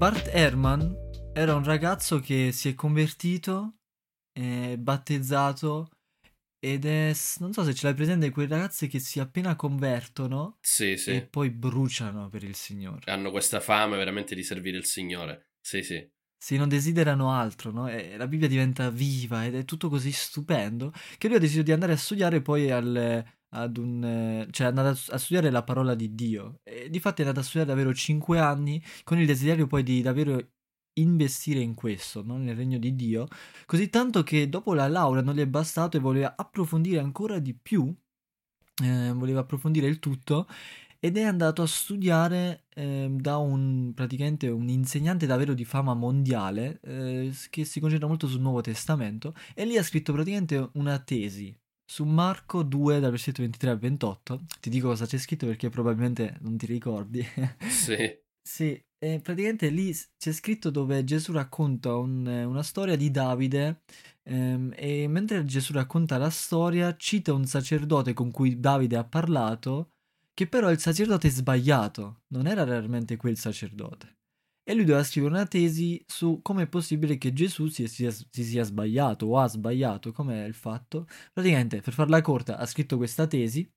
Bart Ehrman era un ragazzo che si è convertito, è battezzato ed è, non so se ce l'hai presente, quei ragazzi che si appena convertono sì. E poi bruciano per il Signore. Hanno questa fame veramente di servire il Signore, sì. Se non desiderano altro, no? E la Bibbia diventa viva ed è tutto così stupendo che lui ha deciso di andare a studiare poi è andato a studiare la parola di Dio. E di fatto è andato a studiare davvero 5 anni con il desiderio poi di davvero investire in questo, no? Nel regno di Dio, così tanto che dopo la laurea non gli è bastato e voleva approfondire ancora di più, voleva approfondire il tutto. Ed è andato a studiare da un insegnante davvero di fama mondiale che si concentra molto sul Nuovo Testamento, e lì ha scritto praticamente una tesi su Marco 2 dal versetto 23 al 28. Ti dico cosa c'è scritto perché probabilmente non ti ricordi. Sì. Sì, praticamente lì c'è scritto dove Gesù racconta una storia di Davide e mentre Gesù racconta la storia cita un sacerdote con cui Davide ha parlato, che però il sacerdote è sbagliato, non era realmente quel sacerdote. E lui doveva scrivere una tesi su come è possibile che Gesù si sia sbagliato o ha sbagliato, com'è il fatto. Praticamente, per farla corta, ha scritto questa tesi,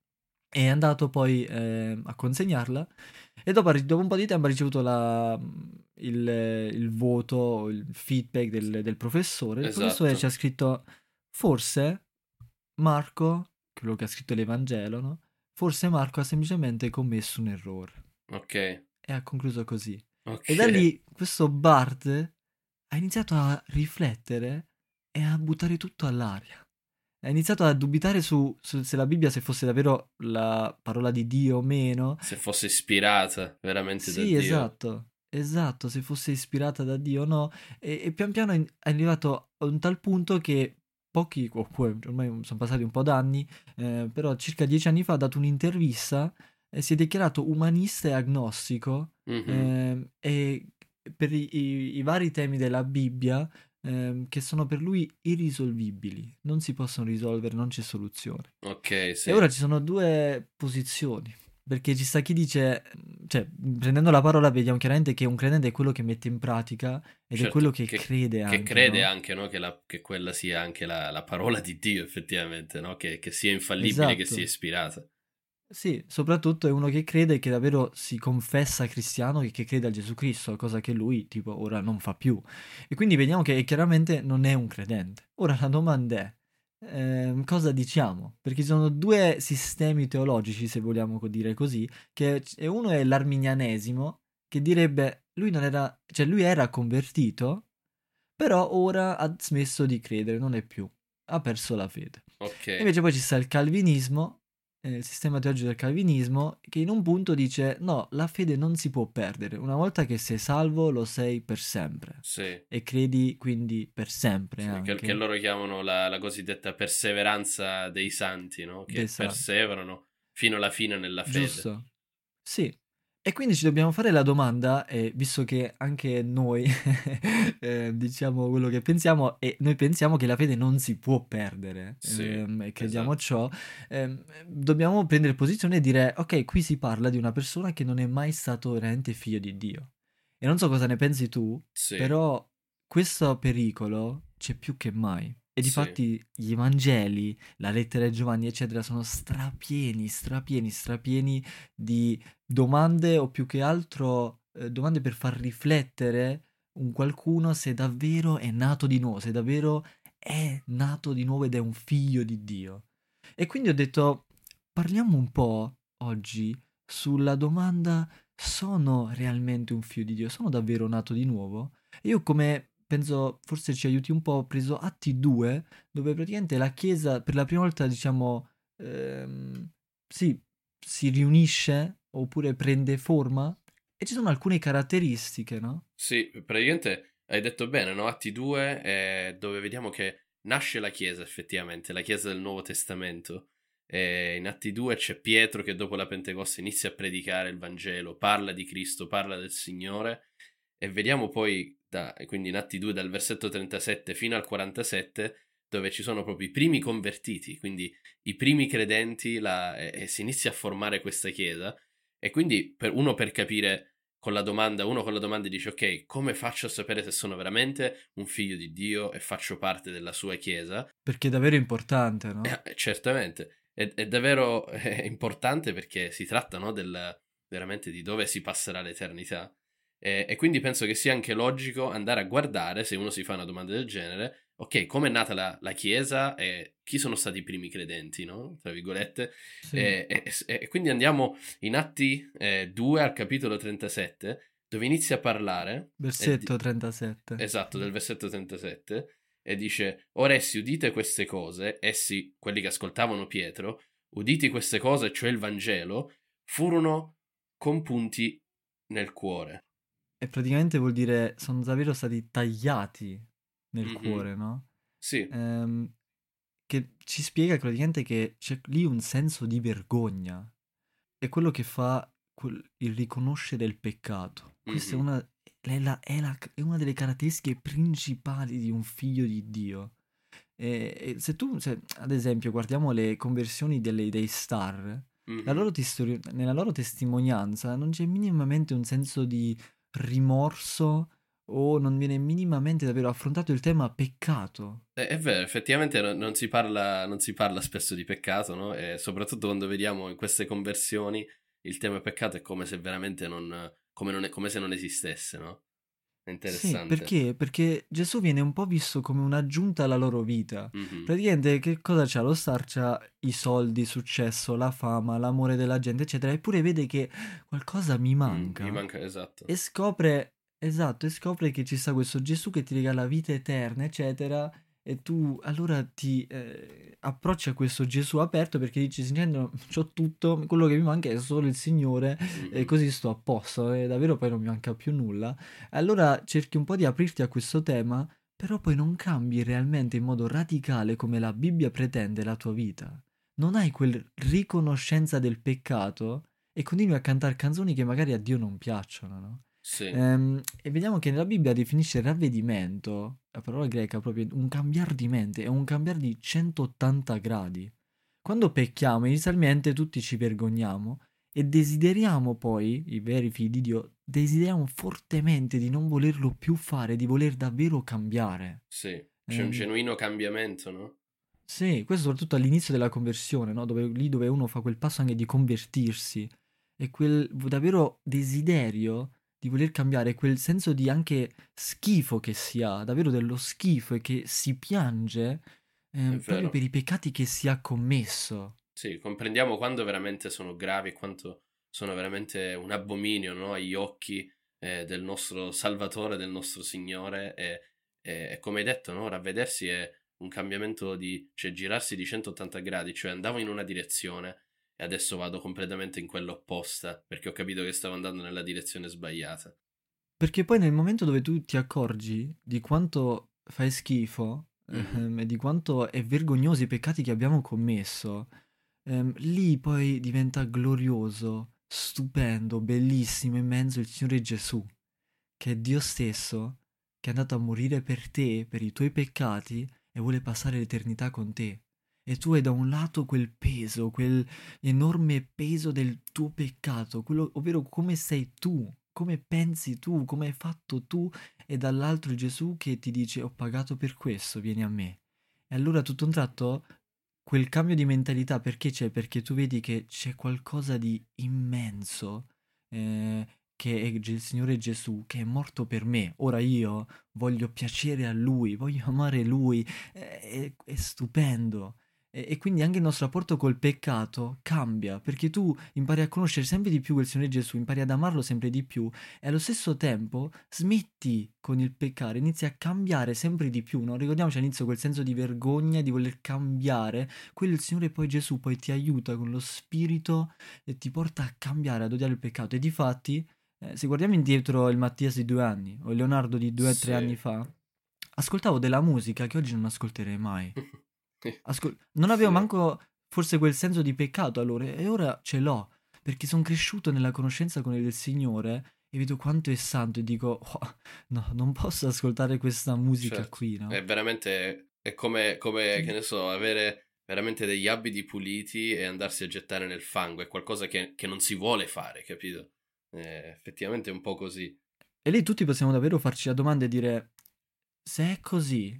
è andato poi a consegnarla, e dopo un po' di tempo ha ricevuto il voto, il feedback del professore. Esatto. Il professore ci ha scritto, forse Marco, quello che ha scritto l'Evangelo, no? Forse Marco ha semplicemente commesso un errore. Ok. E ha concluso così. Okay. E da lì questo Bart ha iniziato a riflettere e a buttare tutto all'aria. Ha iniziato a dubitare su se la Bibbia, se fosse davvero la parola di Dio o meno. Se fosse ispirata veramente da Dio. Sì, esatto, se fosse ispirata da Dio o no. E pian piano è arrivato a un tal punto che ormai sono passati un po' d'anni, però circa 10 anni fa ha dato un'intervista e si è dichiarato umanista e agnostico. Mm-hmm. E per i vari temi della Bibbia che sono per lui irrisolvibili, non si possono risolvere, non c'è soluzione. Ok, sì. E ora ci sono due posizioni, perché ci sta chi dice, cioè prendendo la parola vediamo chiaramente che un credente è quello che mette in pratica ed certo, è quello che crede anche. Che crede, no? Anche, no? Che quella sia anche la parola di Dio effettivamente, no? Che sia infallibile, esatto. Che sia ispirata. Sì, soprattutto è uno che crede, che davvero si confessa cristiano e che crede a Gesù Cristo, cosa che lui tipo ora non fa più. E quindi vediamo che chiaramente non è un credente. Ora la domanda è, cosa diciamo? Perché ci sono due sistemi teologici, se vogliamo dire così, che uno è l'arminianesimo, che direbbe lui era convertito, però ora ha smesso di credere, non è più, ha perso la fede. Okay. Invece poi ci sta il calvinismo, il sistema teologico del calvinismo, che in un punto dice no, la fede non si può perdere, una volta che sei salvo lo sei per sempre, sì. E credi quindi per sempre, sì, anche. Che loro chiamano la cosiddetta perseveranza dei santi, no? Che perseverano fino alla fine nella fede. Giusto, sì. E quindi ci dobbiamo fare la domanda, visto che anche noi diciamo quello che pensiamo, e noi pensiamo che la fede non si può perdere, sì, e crediamo, esatto. Ciò, dobbiamo prendere posizione e dire, ok, qui si parla di una persona che non è mai stato veramente figlio di Dio. E non so cosa ne pensi tu, sì. Però questo pericolo c'è più che mai. E difatti sì. Gli Evangeli, la lettera di Giovanni, eccetera, sono strapieni di domande, o più che altro domande per far riflettere un qualcuno se davvero è nato di nuovo, ed è un figlio di Dio. E quindi ho detto, parliamo un po' oggi sulla domanda, sono realmente un figlio di Dio? Sono davvero nato di nuovo? Io come... penso forse ci aiuti un po', ho preso Atti 2, dove praticamente la Chiesa per la prima volta, diciamo, si riunisce oppure prende forma, e ci sono alcune caratteristiche, no? Sì, praticamente hai detto bene, no? Atti 2 è dove vediamo che nasce la Chiesa effettivamente, la Chiesa del Nuovo Testamento. E in Atti 2 c'è Pietro che dopo la Pentecoste inizia a predicare il Vangelo, parla di Cristo, parla del Signore, e vediamo poi... quindi in Atti 2 dal versetto 37 fino al 47, dove ci sono proprio i primi convertiti, quindi i primi credenti, e si inizia a formare questa chiesa. E quindi per capire con la domanda, uno con la domanda dice ok, come faccio a sapere se sono veramente un figlio di Dio e faccio parte della sua chiesa? Perché è davvero importante, no? Certamente, è davvero importante perché si tratta, no, veramente di dove si passerà l'eternità. E quindi penso che sia anche logico andare a guardare, se uno si fa una domanda del genere, ok, come è nata la Chiesa e chi sono stati i primi credenti, no? Tra virgolette. Sì. E quindi andiamo in Atti 2 al capitolo 37, dove inizia a parlare... Versetto 37. Esatto, del versetto 37. E dice, ora essi udite queste cose, essi, quelli che ascoltavano Pietro, uditi queste cose, cioè il Vangelo, furono compunti nel cuore. E praticamente vuol dire sono davvero stati tagliati nel cuore, no? Sì. Che ci spiega praticamente che c'è lì un senso di vergogna. È quello che fa il riconoscere il peccato. Questa è una delle caratteristiche principali di un figlio di Dio. E se ad esempio guardiamo le conversioni dei star, nella loro testimonianza non c'è minimamente un senso di rimorso o non viene minimamente davvero affrontato il tema peccato. È vero, effettivamente non si parla spesso di peccato, no? E soprattutto quando vediamo in queste conversioni il tema peccato è come se veramente come se non esistesse, no? È interessante. Sì, perché Gesù viene un po' visto come un'aggiunta alla loro vita. Praticamente che cosa c'ha? Lo star c'ha i soldi, il successo, la fama, l'amore della gente, eccetera, eppure vede che qualcosa mi manca. Mi manca, esatto. E scopre che ci sta questo Gesù che ti regala vita eterna, eccetera, e tu allora ti approcci a questo Gesù aperto perché dici, signore, c'ho tutto, quello che mi manca è solo il Signore, e così sto a posto, e davvero poi non mi manca più nulla. Allora cerchi un po' di aprirti a questo tema, però poi non cambi realmente in modo radicale come la Bibbia pretende la tua vita. Non hai quel riconoscenza del peccato e continui a cantare canzoni che magari a Dio non piacciono, no? Sì. E vediamo che nella Bibbia definisce ravvedimento, la parola greca, proprio un cambiar di mente, è un cambiar di 180 gradi. Quando pecchiamo, inizialmente tutti ci vergogniamo e desideriamo poi, i veri figli di Dio, desideriamo fortemente di non volerlo più fare, di voler davvero cambiare. Sì, c'è un genuino cambiamento, no? Sì, questo soprattutto all'inizio della conversione, no? Dove uno fa quel passo anche di convertirsi e quel davvero desiderio di voler cambiare, quel senso di anche schifo che si ha, davvero dello schifo, e che si piange proprio per i peccati che si ha commesso. Sì, comprendiamo quando veramente sono gravi, quanto sono veramente un abominio, no? Agli occhi del nostro Salvatore, del nostro Signore, e come hai detto, no? Ravvedersi è un cambiamento cioè girarsi di 180 gradi, cioè andavo in una direzione, e adesso vado completamente in quella opposta, perché ho capito che stavo andando nella direzione sbagliata. Perché poi nel momento dove tu ti accorgi di quanto fai schifo, e di quanto è vergognoso i peccati che abbiamo commesso, lì poi diventa glorioso, stupendo, bellissimo, immenso il Signore Gesù, che è Dio stesso, che è andato a morire per te, per i tuoi peccati, e vuole passare l'eternità con te. E tu hai da un lato quel peso, quel enorme peso del tuo peccato, quello, ovvero come sei tu, come pensi tu, come hai fatto tu, e dall'altro il Gesù che ti dice ho pagato per questo, vieni a me. E allora tutto un tratto quel cambio di mentalità perché c'è? Perché tu vedi che c'è qualcosa di immenso, che è il Signore Gesù, che è morto per me, ora io voglio piacere a Lui, voglio amare Lui, è stupendo. E quindi anche il nostro rapporto col peccato cambia, perché tu impari a conoscere sempre di più quel Signore Gesù, impari ad amarlo sempre di più, e allo stesso tempo smetti con il peccare, inizi a cambiare sempre di più, no? Ricordiamoci all'inizio quel senso di vergogna, di voler cambiare, quello il Signore poi Gesù poi ti aiuta con lo Spirito e ti porta a cambiare, ad odiare il peccato. E difatti, se guardiamo indietro il Mattia di 2 anni, o il Leonardo di 2 o 3 anni fa, ascoltavo della musica che oggi non ascolterei mai. Non avevo manco forse quel senso di peccato allora, e ora ce l'ho perché sono cresciuto nella conoscenza con il Signore e vedo quanto è santo e dico no, non posso ascoltare questa musica, certo. Qui, no? È veramente è come che ne so, avere veramente degli abiti puliti e andarsi a gettare nel fango, è qualcosa che non si vuole fare, capito? Effettivamente è un po' così. E lì tutti possiamo davvero farci la domanda e dire, se è così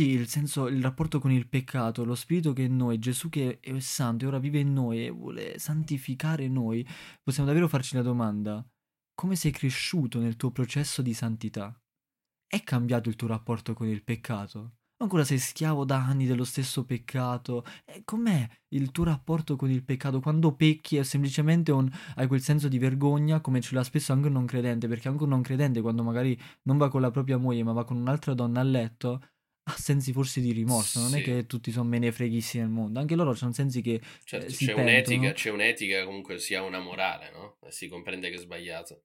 il senso, il rapporto con il peccato, lo spirito che è in noi, Gesù che è santo e ora vive in noi e vuole santificare noi, possiamo davvero farci la domanda, come sei cresciuto nel tuo processo di santità? È cambiato il tuo rapporto con il peccato? Ancora sei schiavo da anni dello stesso peccato? Com'è il tuo rapporto con il peccato? Quando pecchi è semplicemente hai quel senso di vergogna, come ce l'ha spesso anche un non credente, perché anche un non credente, quando magari non va con la propria moglie ma va con un'altra donna a letto, ha sensi forse di rimorso, non sì. È che tutti sono menefreghisti nel mondo, anche loro hanno sensi che certo, si pentono. C'è un'etica comunque, sia una morale, no? Si comprende che è sbagliato.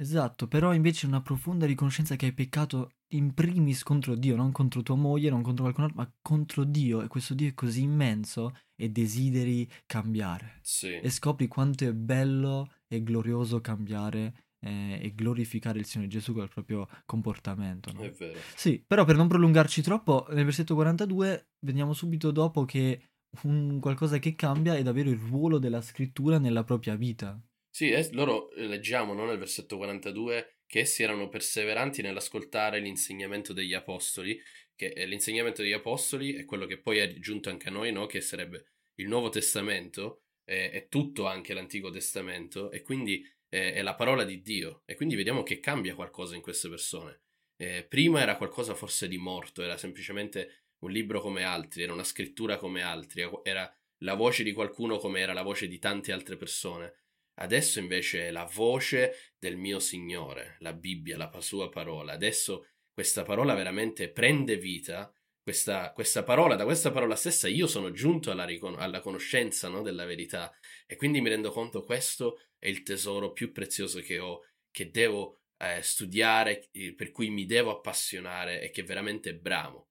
Esatto, però invece una profonda riconoscenza che hai peccato in primis contro Dio, non contro tua moglie, non contro qualcun altro, ma contro Dio, e questo Dio è così immenso e desideri cambiare. Sì. E scopri quanto è bello e glorioso cambiare e glorificare il Signore Gesù col proprio comportamento, no? È vero. Sì, però per non prolungarci troppo, nel versetto 42 vediamo subito dopo che qualcosa che cambia è davvero il ruolo della scrittura nella propria vita. Sì, loro leggiamo, no, nel versetto 42 che essi erano perseveranti nell'ascoltare l'insegnamento degli apostoli, che l'insegnamento degli apostoli è quello che poi è giunto anche a noi, no? Che sarebbe il Nuovo Testamento, è tutto anche l'Antico Testamento, e quindi è la parola di Dio, e quindi vediamo che cambia qualcosa in queste persone. Prima era qualcosa forse di morto, era semplicemente un libro come altri, era una scrittura come altri, era la voce di qualcuno come era la voce di tante altre persone. Adesso invece è la voce del mio Signore, la Bibbia, la sua parola. Adesso questa parola veramente prende vita, questa parola, da questa parola stessa io sono giunto alla conoscenza, no, della verità, e quindi mi rendo conto questo è il tesoro più prezioso che ho, che devo studiare, per cui mi devo appassionare e che veramente bramo.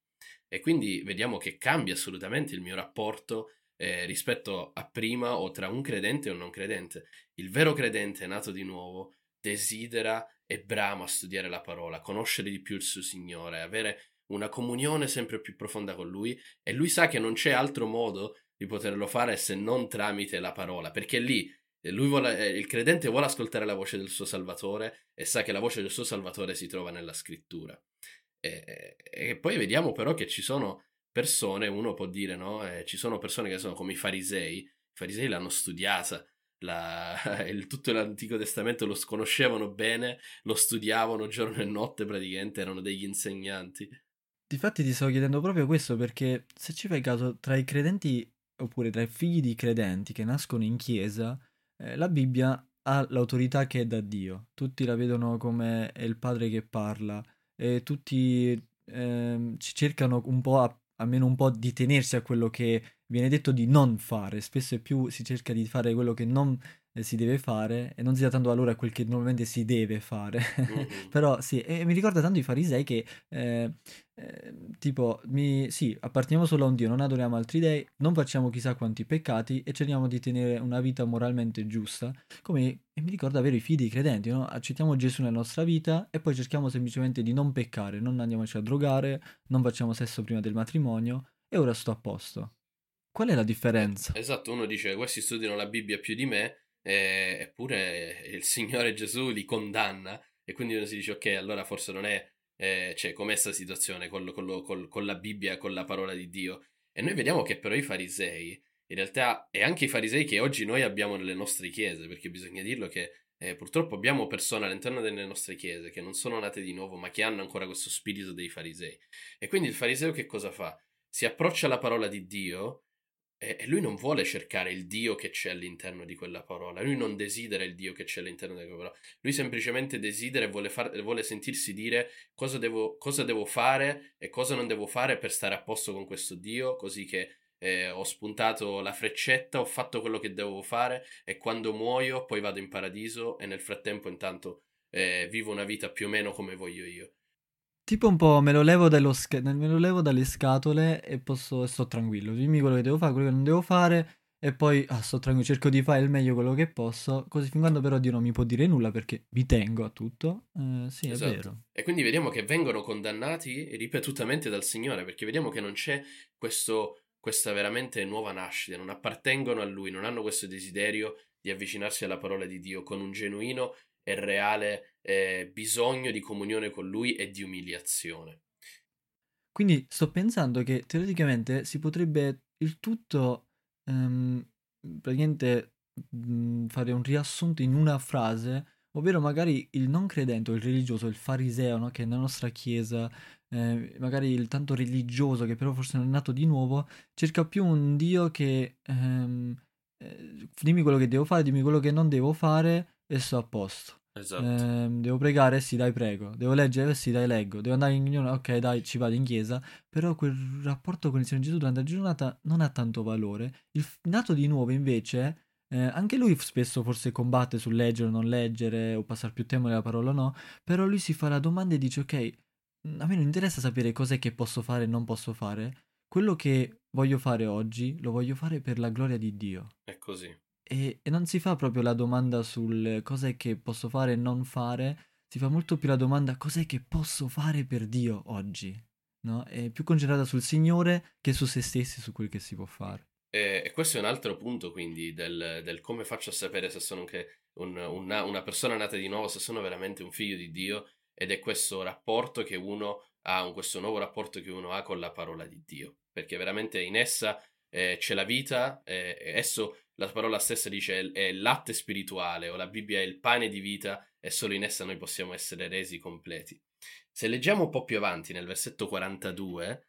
E quindi vediamo che cambia assolutamente il mio rapporto rispetto a prima, o tra un credente e un non credente. Il vero credente nato di nuovo desidera e brama a studiare la parola, conoscere di più il suo Signore, avere una comunione sempre più profonda con Lui, e lui sa che non c'è altro modo di poterlo fare se non tramite la parola, perché lì il credente vuole ascoltare la voce del suo Salvatore e sa che la voce del suo Salvatore si trova nella Scrittura. E poi vediamo però che ci sono persone, uno può dire, no? Ci sono persone che sono come i farisei l'hanno studiata, tutto l'Antico Testamento lo conoscevano bene, lo studiavano giorno e notte praticamente, erano degli insegnanti. Difatti ti stavo chiedendo proprio questo, perché se ci fai caso, tra i credenti, oppure tra i figli di credenti che nascono in chiesa, la Bibbia ha l'autorità che è da Dio, tutti la vedono come è il Padre che parla, e tutti cercano un po' almeno un po' di tenersi a quello che viene detto di non fare. Spesso e più si cerca di fare quello che non si deve fare e non si dà tanto valore a quel che normalmente si deve fare. Però sì, e mi ricorda tanto i farisei che apparteniamo solo a un Dio, non adoriamo altri dei, non facciamo chissà quanti peccati e cerchiamo di tenere una vita moralmente giusta, e mi ricorda avere i figli dei credenti, no? Accettiamo Gesù nella nostra vita e poi cerchiamo semplicemente di non peccare, non andiamoci a drogare, non facciamo sesso prima del matrimonio e ora sto a posto. Qual è la differenza? Esatto, uno dice questi studiano la Bibbia più di me, eppure il Signore Gesù li condanna, e quindi uno si dice ok, allora forse non è com'è sta situazione con la Bibbia, con la parola di Dio. E noi vediamo che però i farisei, in realtà, e anche i farisei che oggi noi abbiamo nelle nostre chiese, perché bisogna dirlo che purtroppo abbiamo persone all'interno delle nostre chiese che non sono nate di nuovo ma che hanno ancora questo spirito dei farisei. E quindi il fariseo che cosa fa? Si approccia alla parola di Dio, e lui non vuole cercare il Dio che c'è all'interno di quella parola, lui non desidera il Dio che c'è all'interno di quella parola, lui semplicemente desidera e vuole sentirsi dire cosa devo fare e cosa non devo fare per stare a posto con questo Dio, così che ho spuntato la freccetta, ho fatto quello che devo fare e quando muoio poi vado in paradiso e nel frattempo intanto vivo una vita più o meno come voglio io. Tipo un po' me lo levo dalle scatole e sto tranquillo, dimmi quello che devo fare, quello che non devo fare e poi sto tranquillo, cerco di fare il meglio quello che posso, così fin quando però Dio non mi può dire nulla perché mi tengo a tutto, sì, esatto. È vero. E quindi vediamo che vengono condannati ripetutamente dal Signore, perché vediamo che non c'è questa veramente nuova nascita, non appartengono a Lui, non hanno questo desiderio di avvicinarsi alla parola di Dio con un genuino e reale bisogno di comunione con Lui e di umiliazione. Quindi sto pensando che teoricamente si potrebbe il tutto praticamente fare un riassunto in una frase, ovvero magari il non credente o il religioso, il fariseo, no? Che nella nostra chiesa, magari il tanto religioso che però forse non è nato di nuovo, cerca più un Dio che dimmi quello che devo fare, dimmi quello che non devo fare e sto a posto. Esatto. Devo pregare? Sì, dai, prego. Devo leggere? Sì, dai, leggo. Devo andare in riunione? Ok, dai, ci vado in chiesa. Però quel rapporto con il Signore Gesù durante la giornata non ha tanto valore. Il nato di nuovo invece... anche lui spesso forse combatte sul leggere o non leggere o passare più tempo nella parola o no, però lui si fa la domanda e dice: ok, a me non interessa sapere cos'è che posso fare e non posso fare, quello che voglio fare oggi lo voglio fare per la gloria di Dio. È così. E non si fa proprio la domanda sul cos'è che posso fare e non fare, si fa molto più la domanda cos'è che posso fare per Dio oggi, no? È più concentrata sul Signore che su se stessi, su quel che si può fare. E questo è un altro punto, quindi, del come faccio a sapere se sono anche una persona nata di nuovo, se sono veramente un figlio di Dio, ed è questo rapporto che uno ha, questo nuovo rapporto che uno ha con la parola di Dio, perché veramente in essa c'è la vita, esso, la parola stessa dice, è il latte spirituale, o la Bibbia è il pane di vita, e solo in essa noi possiamo essere resi completi. Se leggiamo un po' più avanti, nel versetto 42,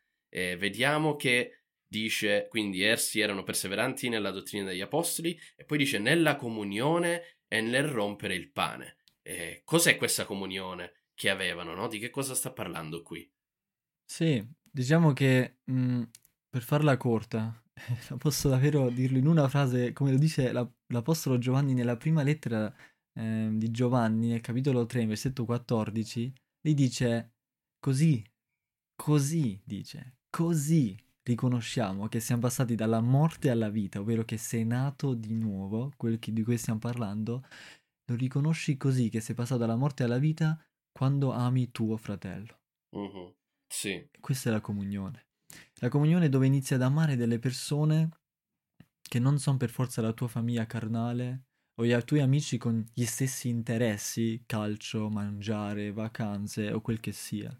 vediamo che dice, quindi essi erano perseveranti nella dottrina degli apostoli, e poi dice nella comunione e nel rompere il pane. Cos'è questa comunione che avevano, no? Di che cosa sta parlando qui? Sì, diciamo che per farla corta, posso davvero dirlo in una frase, come lo dice l'apostolo Giovanni nella prima lettera di Giovanni, nel capitolo 3, versetto 14, gli dice così riconosciamo che siamo passati dalla morte alla vita, ovvero che sei nato di nuovo, di cui stiamo parlando, lo riconosci così, che sei passato dalla morte alla vita quando ami tuo fratello. Uh-huh. Sì. Questa è la comunione. La comunione dove inizi ad amare delle persone che non sono per forza la tua famiglia carnale o i tuoi amici con gli stessi interessi, calcio, mangiare, vacanze o quel che sia,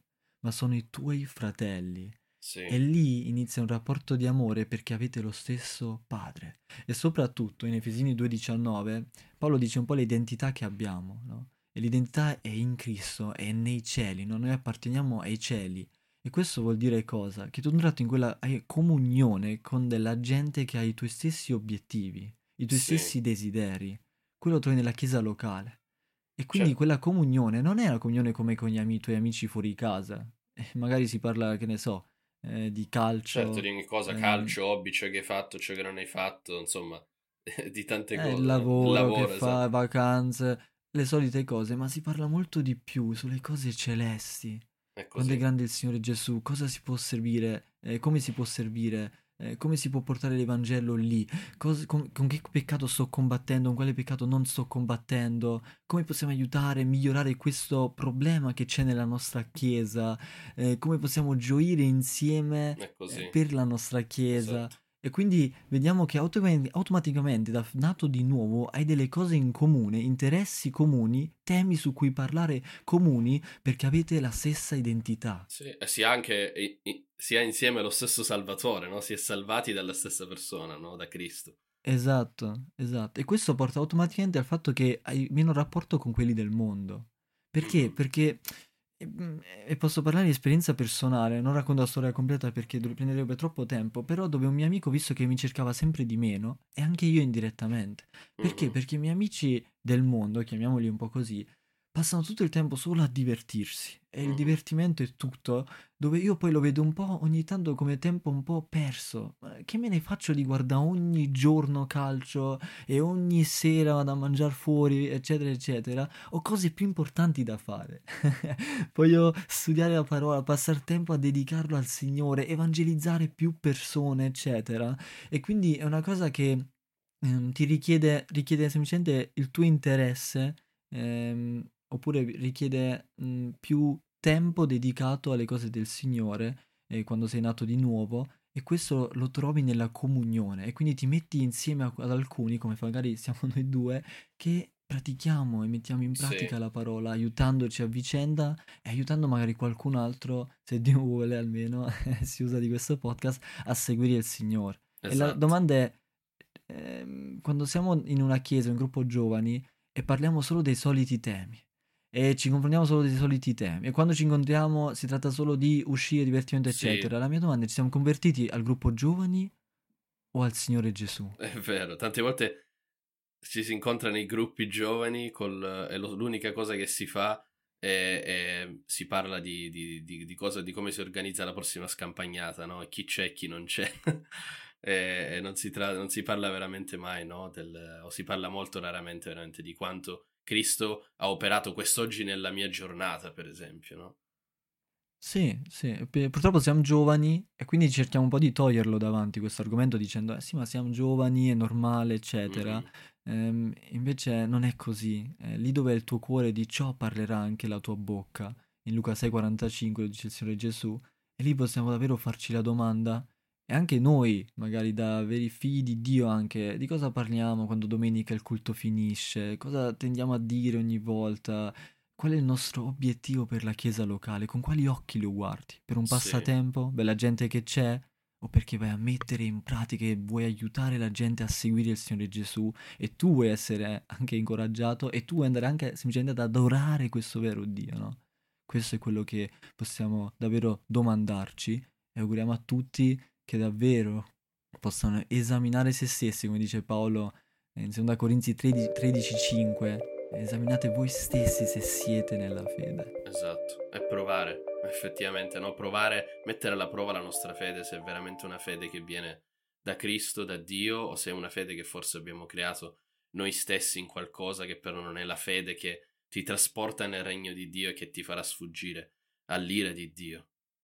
ma sono i tuoi fratelli. Sì. E lì inizia un rapporto di amore perché avete lo stesso padre. E soprattutto in Efesini 2,19 Paolo dice un po' l'identità che abbiamo, no? E l'identità è in Cristo, è nei cieli, no? Noi apparteniamo ai cieli. E questo vuol dire cosa? Che tu tratti in quella comunione con della gente che ha i tuoi stessi obiettivi, i tuoi stessi desideri. Quello trovi nella chiesa locale. E quindi quella comunione non è una comunione come con i tuoi amici fuori casa. Magari si parla, che ne so, di calcio, certo, di ogni cosa, calcio, hobby, ciò che hai fatto, ciò che non hai fatto, insomma, di tante cose, lavoro che esatto. Fa, vacanze, le solite cose, ma si parla molto di più sulle cose celesti. Quando è grande il Signore Gesù, cosa si può servire, come si può servire, come si può portare l'Evangelo lì, con che peccato sto combattendo, con quale peccato non sto combattendo, come possiamo aiutare e migliorare questo problema che c'è nella nostra chiesa, come possiamo gioire insieme per la nostra chiesa. Esatto. E quindi vediamo che automaticamente da nato di nuovo hai delle cose in comune, interessi comuni, temi su cui parlare comuni, perché avete la stessa identità. Sì, si ha insieme lo stesso Salvatore, no? Si è salvati dalla stessa persona, no? Da Cristo. Esatto. E questo porta automaticamente al fatto che hai meno rapporto con quelli del mondo. Perché? Perché... E posso parlare di esperienza personale, non racconto la storia completa perché prenderebbe troppo tempo, però dove un mio amico, visto che mi cercava sempre di meno, e anche io indirettamente, perché? Perché i miei amici del mondo, chiamiamoli un po' così, passano tutto il tempo solo a divertirsi, e il divertimento è tutto, dove io poi lo vedo un po' ogni tanto come tempo un po' perso. Che me ne faccio di guardare ogni giorno calcio e ogni sera vado a mangiare fuori, eccetera eccetera, ho cose più importanti da fare. Voglio studiare la parola, passare tempo a dedicarlo al Signore, evangelizzare più persone, eccetera. E quindi è una cosa che ti richiede semplicemente il tuo interesse, oppure richiede più tempo dedicato alle cose del Signore quando sei nato di nuovo, e questo lo trovi nella comunione, e quindi ti metti insieme ad alcuni, come magari siamo noi due, che pratichiamo e mettiamo in pratica la parola, aiutandoci a vicenda e aiutando magari qualcun altro, se Dio vuole almeno, si usa di questo podcast, a seguire il Signore. Esatto. E la domanda è, quando siamo in una chiesa, un gruppo giovani, e parliamo solo dei soliti temi, e ci confrontiamo solo dei soliti temi, e quando ci incontriamo si tratta solo di uscire, divertimento, eccetera, la mia domanda è: ci siamo convertiti al gruppo giovani o al Signore Gesù? È vero, tante volte ci si incontra nei gruppi giovani l'unica cosa che si fa è si parla di come si organizza la prossima scampagnata, no? Chi c'è e chi non c'è. E non si parla veramente mai, no? O si parla molto raramente veramente di quanto Cristo ha operato quest'oggi nella mia giornata, per esempio, no? Sì, purtroppo siamo giovani e quindi cerchiamo un po' di toglierlo davanti questo argomento dicendo sì, ma siamo giovani, è normale, eccetera. Invece non è così. Lì dove è il tuo cuore, di ciò parlerà anche la tua bocca. In Luca 6,45 lo dice il Signore Gesù, e lì possiamo davvero farci la domanda, e anche noi, magari da veri figli di Dio, anche di cosa parliamo quando domenica il culto finisce, cosa tendiamo a dire ogni volta, qual è il nostro obiettivo per la chiesa locale, con quali occhi lo guardi, per un passatempo, per la gente che c'è, o perché vai a mettere in pratica e vuoi aiutare la gente a seguire il Signore Gesù, e tu vuoi essere anche incoraggiato, e tu vuoi andare anche semplicemente ad adorare questo vero Dio, no? Questo è quello che possiamo davvero domandarci, e auguriamo a tutti che davvero possano esaminare se stessi, come dice Paolo in 2 Corinzi 13:5, esaminate voi stessi se siete nella fede. Esatto, e provare, effettivamente, no? Provare, mettere alla prova la nostra fede, se è veramente una fede che viene da Cristo, da Dio, o se è una fede che forse abbiamo creato noi stessi in qualcosa che però non è la fede che ti trasporta nel regno di Dio e che ti farà sfuggire all'ira di Dio.